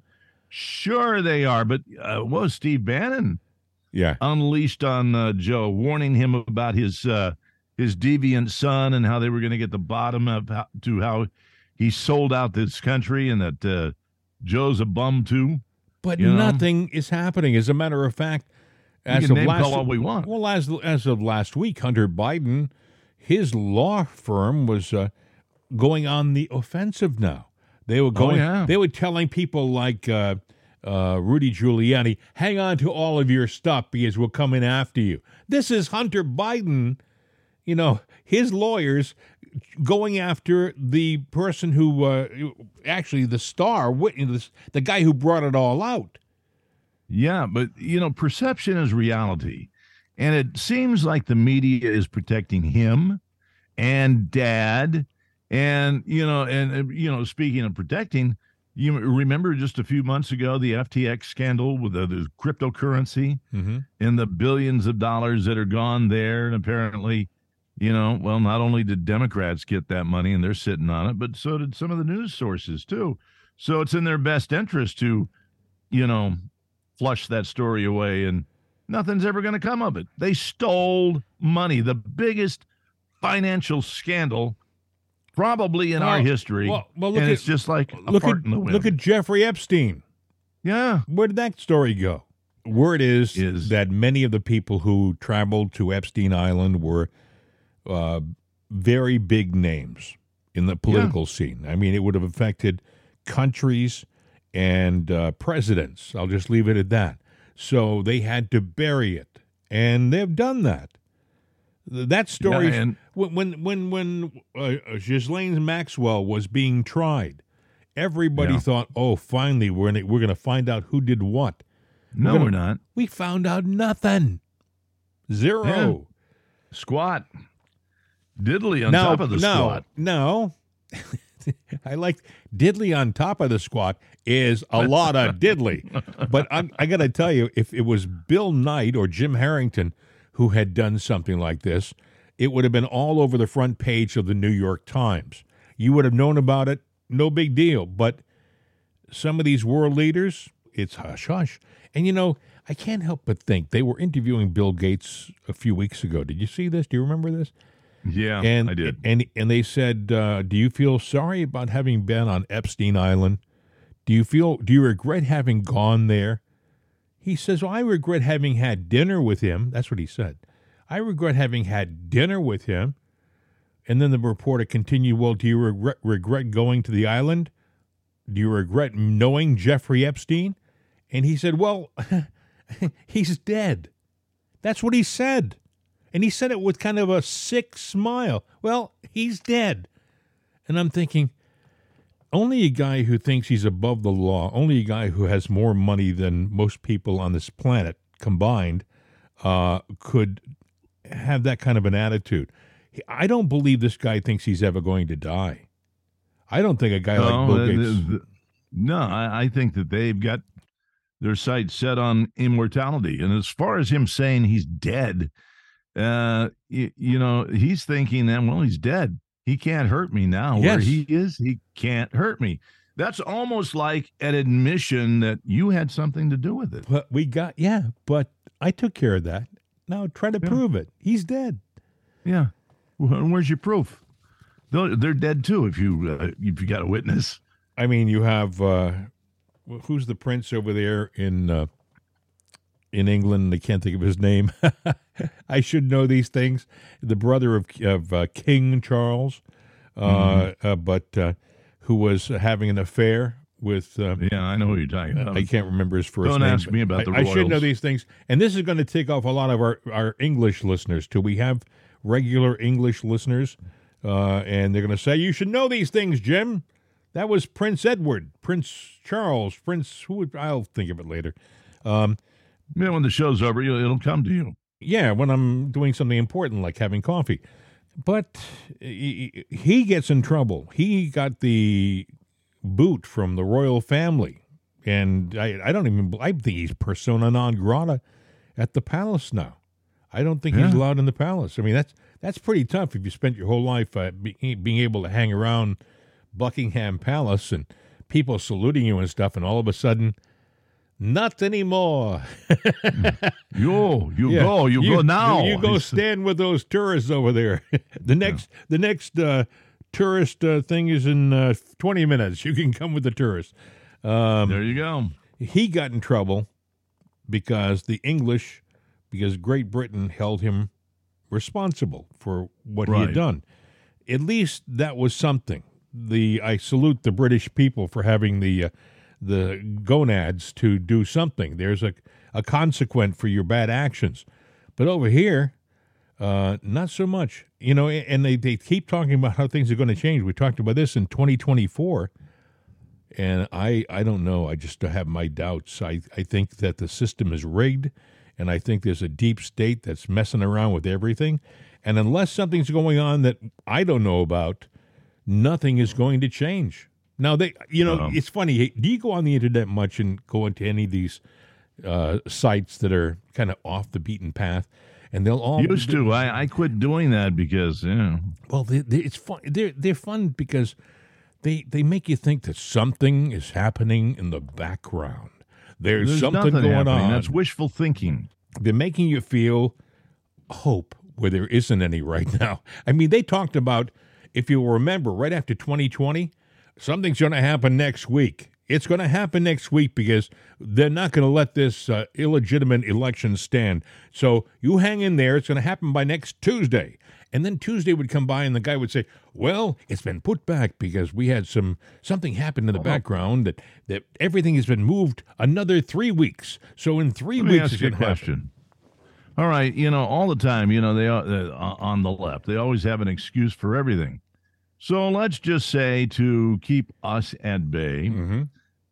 sure they are, but what was Steve Bannon unleashed on Joe, warning him about his deviant son and how they were going to get the bottom of how he sold out this country and that Joe's a bum too. But nothing is happening. As a matter of fact, as of last week, Hunter Biden, his law firm was going on the offensive now. They were going. They were telling people like Rudy Giuliani, "Hang on to all of your stuff because we're coming after you." This is Hunter Biden. You know, his lawyers going after the person who actually the star witness, the guy who brought it all out. Yeah, but, you know, perception is reality. And it seems like the media is protecting him and dad. And speaking of protecting, you remember just a few months ago, the FTX scandal with the cryptocurrency and the billions of dollars that are gone there. And apparently, not only did Democrats get that money and they're sitting on it, but so did some of the news sources too. So it's in their best interest to, flush that story away, and nothing's ever going to come of it. They stole money, the biggest financial scandal probably in our history. It's just like a fart in the wind. Look at Jeffrey Epstein. Yeah. Where did that story go? Word is that many of the people who traveled to Epstein Island were very big names in the political scene. I mean, it would have affected countries and presidents. I'll just leave it at that. So they had to bury it, and they've done that. That story, when Ghislaine Maxwell was being tried, everybody thought, "Oh, finally, we're going to find out who did what." We're not. We found out nothing. Zero. Yeah. Squat. Diddly on top of the squat. No. I like diddly on top of the squat is a lot of diddly. But I got to tell you, if it was Bill Knight or Jim Harrington who had done something like this, it would have been all over the front page of the New York Times. You would have known about it. No big deal. But some of these world leaders, it's hush-hush. And, I can't help but think they were interviewing Bill Gates a few weeks ago. Did you see this? Do you remember this? Yeah, I did. And they said, do you feel sorry about having been on Epstein Island? Do you regret having gone there? He says, well, I regret having had dinner with him. That's what he said. I regret having had dinner with him. And then the reporter continued, well, do you regret going to the island? Do you regret knowing Jeffrey Epstein? And he said, well, he's dead. That's what he said. And he said it with kind of a sick smile. Well, he's dead. And I'm thinking, only a guy who thinks he's above the law, only a guy who has more money than most people on this planet combined could have that kind of an attitude. I don't believe this guy thinks he's ever going to die. I don't think a guy like Bill Gates. I think that they've got their sights set on immortality. And as far as him saying he's dead, he's thinking that, well, he's dead. He can't hurt me now. Yes. Where he is, he can't hurt me. That's almost like an admission that you had something to do with it. But but I took care of that. Now try to prove it. He's dead. Yeah. Well, where's your proof? They're dead too. If you got a witness, I mean, you have, who's the prince over there in England? I can't think of his name. I should know these things. The brother of King Charles, who was having an affair with. I know what you're talking about. I can't remember his first name. Don't ask me about the royals. I should know these things. And this is going to take off a lot of our English listeners too. We have regular English listeners, and they're going to say, you should know these things, Jim. That was Prince Edward, Prince Charles, Prince, who would, I'll think of it later. Yeah, when the show's over, it'll come to you. Yeah, when I'm doing something important like having coffee. But he gets in trouble. He got the boot from the royal family. And I don't even, I think he's persona non grata at the palace now. I don't think he's allowed in the palace. I mean, that's pretty tough if you spent your whole life being able to hang around Buckingham Palace and people saluting you and stuff, and all of a sudden, not anymore. You go now. You go stand with those tourists over there. The next tourist thing is in 20 minutes. You can come with the tourists. There you go. He got in trouble because the English, because Great Britain held him responsible for what he had done. At least that was something. I salute the British people for having the gonads to do something. There's a consequence for your bad actions. But over here, not so much. You know, and they keep talking about how things are going to change. We talked about this in 2024, and I don't know. I just have my doubts. I think that the system is rigged, and I think there's a deep state that's messing around with everything. And unless something's going on that I don't know about, nothing is going to change. Now, it's funny. Do you go on the internet much and go into any of these sites that are kind of off the beaten path? And they'll all used to. I quit doing that because Well, it's fun. They're fun because they make you think that something is happening in the background. There's something going on. That's wishful thinking. They're making you feel hope where there isn't any right now. I mean, they talked about, if you remember, right after 2020. Something's going to happen next week. It's going to happen next week because they're not going to let this illegitimate election stand. So you hang in there. It's going to happen by next Tuesday. And then Tuesday would come by and the guy would say, well, it's been put back because we had something happen in the background that everything has been moved another 3 weeks. So in three let weeks, it's going to happen. All right. You know, all the time, you know, they on the left, they always have an excuse for everything. So let's just say, to keep us at bay,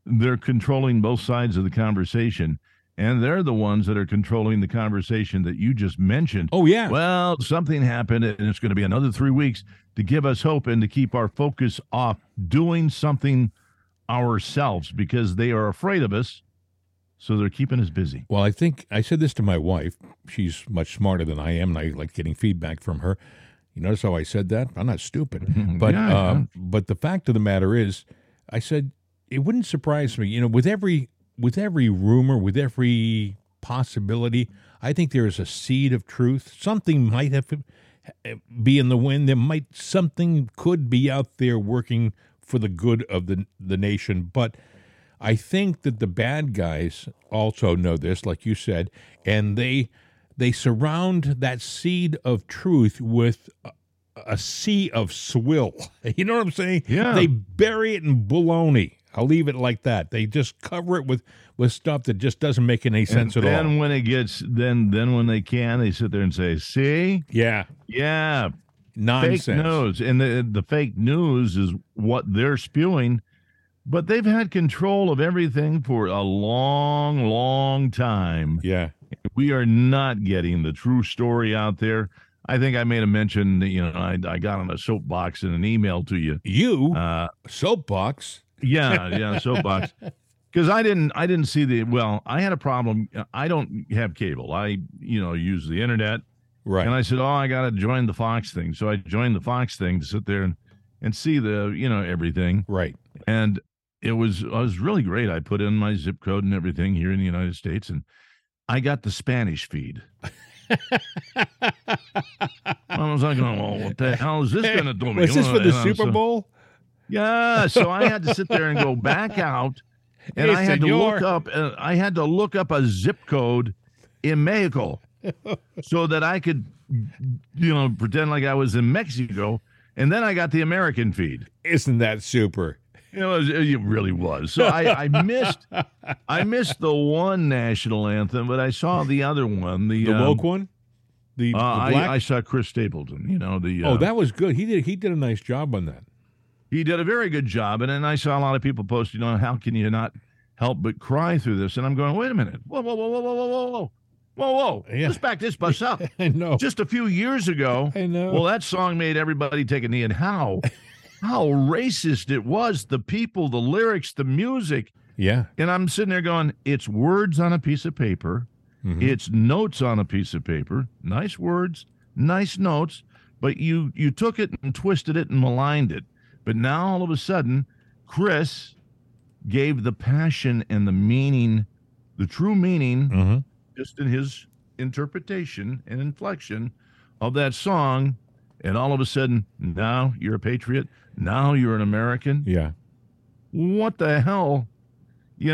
they're controlling both sides of the conversation, and they're the ones that are controlling the conversation that you just mentioned. Oh, yeah. Well, something happened, and it's going to be another 3 weeks to give us hope and to keep our focus off doing something ourselves because they are afraid of us, so they're keeping us busy. Well, I think I said this to my wife. She's much smarter than I am, and I like getting feedback from her. You notice how I said that? I'm not stupid. But but the fact of the matter is, I said, it wouldn't surprise me. You know, with every rumor, with every possibility, I think there is a seed of truth. Something might have be in the wind. Something could be out there working for the good of the nation. But I think that the bad guys also know this, like you said, and they surround that seed of truth with a sea of swill. You know what I'm saying? Yeah. They bury it in baloney. I'll leave it like that. They just cover it with stuff that just doesn't make any sense at all. And when it gets, then when they can, they sit there and say, see? Yeah. Nonsense. Fake news. And the fake news is what they're spewing. But they've had control of everything for a long, long time. Yeah. We are not getting the true story out there. I think I made a mention that, I got on a soapbox in an email to you. Soapbox? Yeah, soapbox. Because I didn't see I had a problem. I don't have cable. I, use the internet. Right. And I said, I got to join the Fox thing. So I joined the Fox thing to sit there and see the, everything. Right. And it was really great. I put in my zip code and everything here in the United States, and I got the Spanish feed. I was like, oh, what the hell is this going to do me? Was this for the Super Bowl? Yeah, so I had to sit there and go back out, and I had to look up a zip code in Mexico so that I could, pretend like I was in Mexico, and then I got the American feed. Isn't that super? It really was. So I missed the one national anthem, but I saw the other one, the woke one. The black? I saw Chris Stapleton. That was good. He did a nice job on that. He did a very good job. And then I saw a lot of people posting on how can you not help but cry through this. And I'm going, wait a minute. Whoa. Yeah. Let's back this bus up. I know. Just a few years ago. I know. Well, that song made everybody take a knee. And how racist it was. The people, the lyrics, the music. Yeah. And I'm sitting there going, it's words on a piece of paper. Mm-hmm. It's notes on a piece of paper. Nice words, nice notes. But you took it and twisted it and maligned it. But now all of a sudden, Chris gave the passion and the meaning, the true meaning, mm-hmm. just in his interpretation and inflection of that song. And all of a sudden, now you're a patriot. Now you're an American. Yeah. What the hell? Do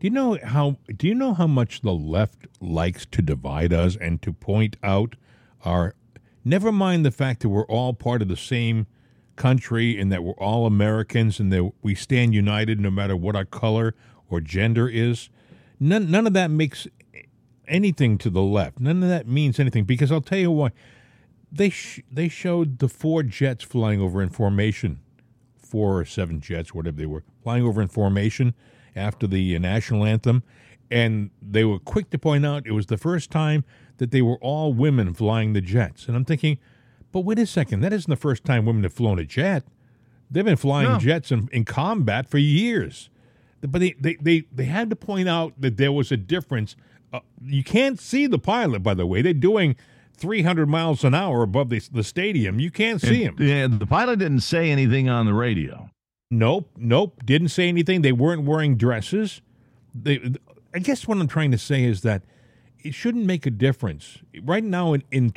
you know how much the left likes to divide us and to point out our, never mind the fact that we're all part of the same country and that we're all Americans and that we stand united no matter what our color or gender is. None of that makes anything to the left. None of that means anything, because I'll tell you why. They showed the four jets flying over in formation, 4 or 7 jets, whatever they were, flying over in formation after the national anthem, and they were quick to point out it was the first time that they were all women flying the jets. And I'm thinking, but wait a second, that isn't the first time women have flown a jet. They've been flying jets in combat for years. But they had to point out that there was a difference. You can't see the pilot, by the way. They're doing 300 miles an hour above the stadium. You can't see him. Yeah, the pilot didn't say anything on the radio. Nope, didn't say anything. They weren't wearing dresses. I guess what I'm trying to say is that it shouldn't make a difference. Right now in the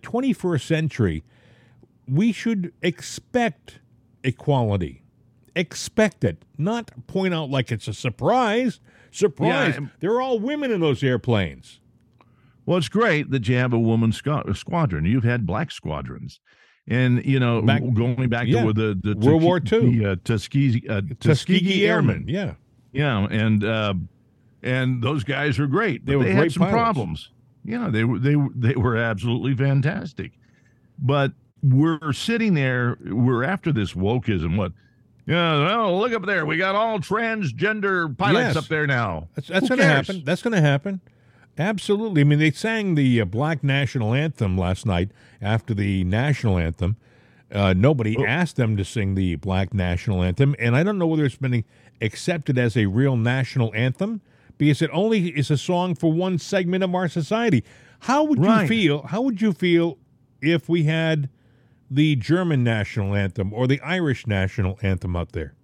21st century, we should expect equality. Expect it, not point out like it's a surprise. Yeah, they're all women in those airplanes. Well, it's great that you have a woman's squadron. You've had black squadrons. And, going back to the World War II. The Tuskegee Airmen. Yeah. Yeah, and those guys were great. They had some pilots problems. Yeah, they were absolutely fantastic. But we're sitting there, we're after this wokeism. What? Yeah, well, look up there. We got all transgender pilots up there now. That's going to happen. That's going to happen. Absolutely. I mean, they sang the Black National Anthem last night after the National Anthem. Nobody asked them to sing the Black National Anthem, and I don't know whether it's been accepted as a real national anthem because it only is a song for one segment of our society. How would you feel if we had the German National Anthem or the Irish National Anthem out there?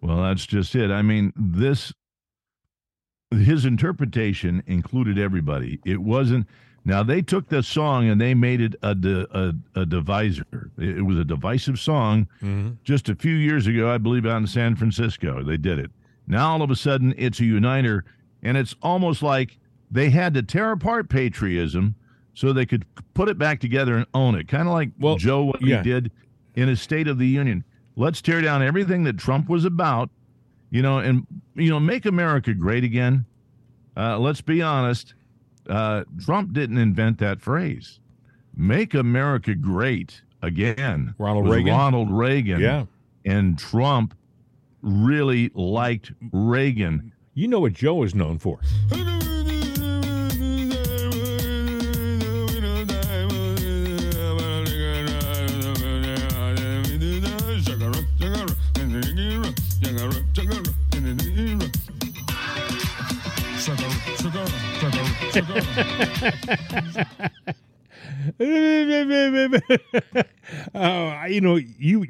Well, that's just it. I mean, his interpretation included everybody. It wasn't. Now they took the song and they made it a divisor. It was a divisive song. Mm-hmm. Just a few years ago, I believe, out in San Francisco, they did it. Now all of a sudden, it's a uniter, and it's almost like they had to tear apart patriotism so they could put it back together and own it. Kind of like what he did in his State of the Union. Let's tear down everything that Trump was about. Make America great again. Let's be honest. Trump didn't invent that phrase. Make America great again. Ronald Reagan. Yeah. And Trump really liked Reagan. You know what Joe is known for.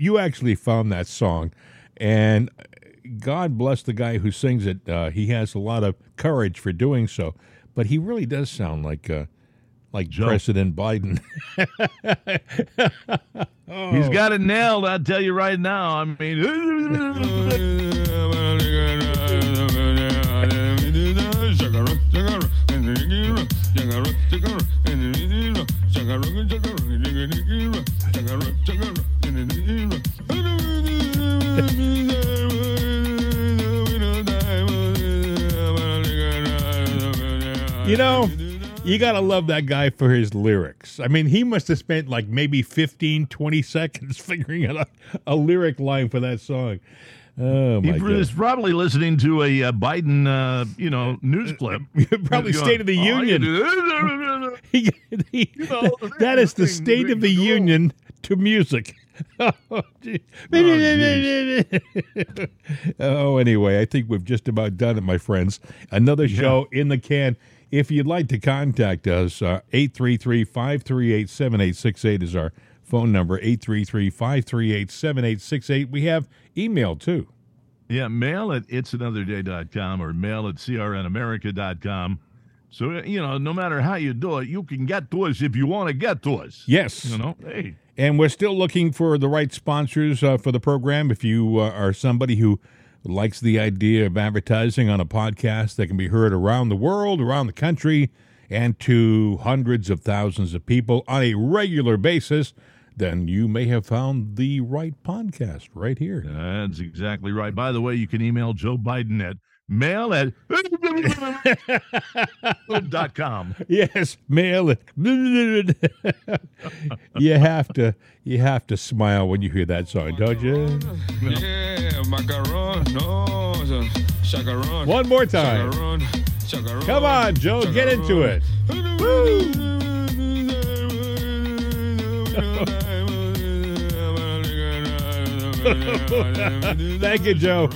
You actually found that song, and God bless the guy who sings it. He has a lot of courage for doing so, but he really does sound like Joe. President Biden. Oh. He's got it nailed, I'll tell you right now. I mean. You got to love that guy for his lyrics. I mean, he must have spent like maybe 15, 20 seconds figuring out a lyric line for that song. Oh, my God. He was probably listening to a Biden, news clip. Probably going, State of the Union. That is the State of the Union to music. Oh, anyway, I think we've just about done it, my friends. Another show in the can. If you'd like to contact us, 833-538-7868 is our phone number, 833-538-7868. We have email, too. Yeah, mail at itsanotherday.com or mail at crnamerica.com. So, no matter how you do it, you can get to us if you want to get to us. Yes. And we're still looking for the right sponsors for the program. If you are somebody who likes the idea of advertising on a podcast that can be heard around the world, around the country, and to hundreds of thousands of people on a regular basis, then you may have found the right podcast right here. That's exactly right. By the way, you can email Joe Biden at mail at .com. Yes, mail at you have to smile when you hear that song, don't you? Yeah, macaron. One more time. Come on, Joe, get into it. Thank you, Joe.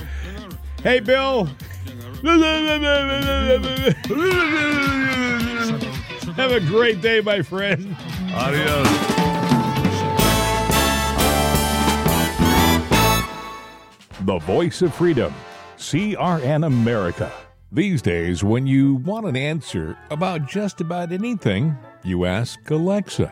Hey, Bill. Have a great day, my friend. Adios. The voice of freedom, CRN America. These days, when you want an answer about just about anything, you ask Alexa.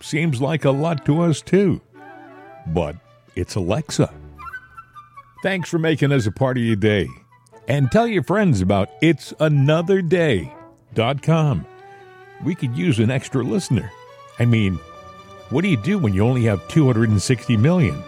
Seems like a lot to us too. But it's Alexa. Thanks for making us a part of your day. And tell your friends about itsanotherday.com. We could use an extra listener. I mean, what do you do when you only have 260 million?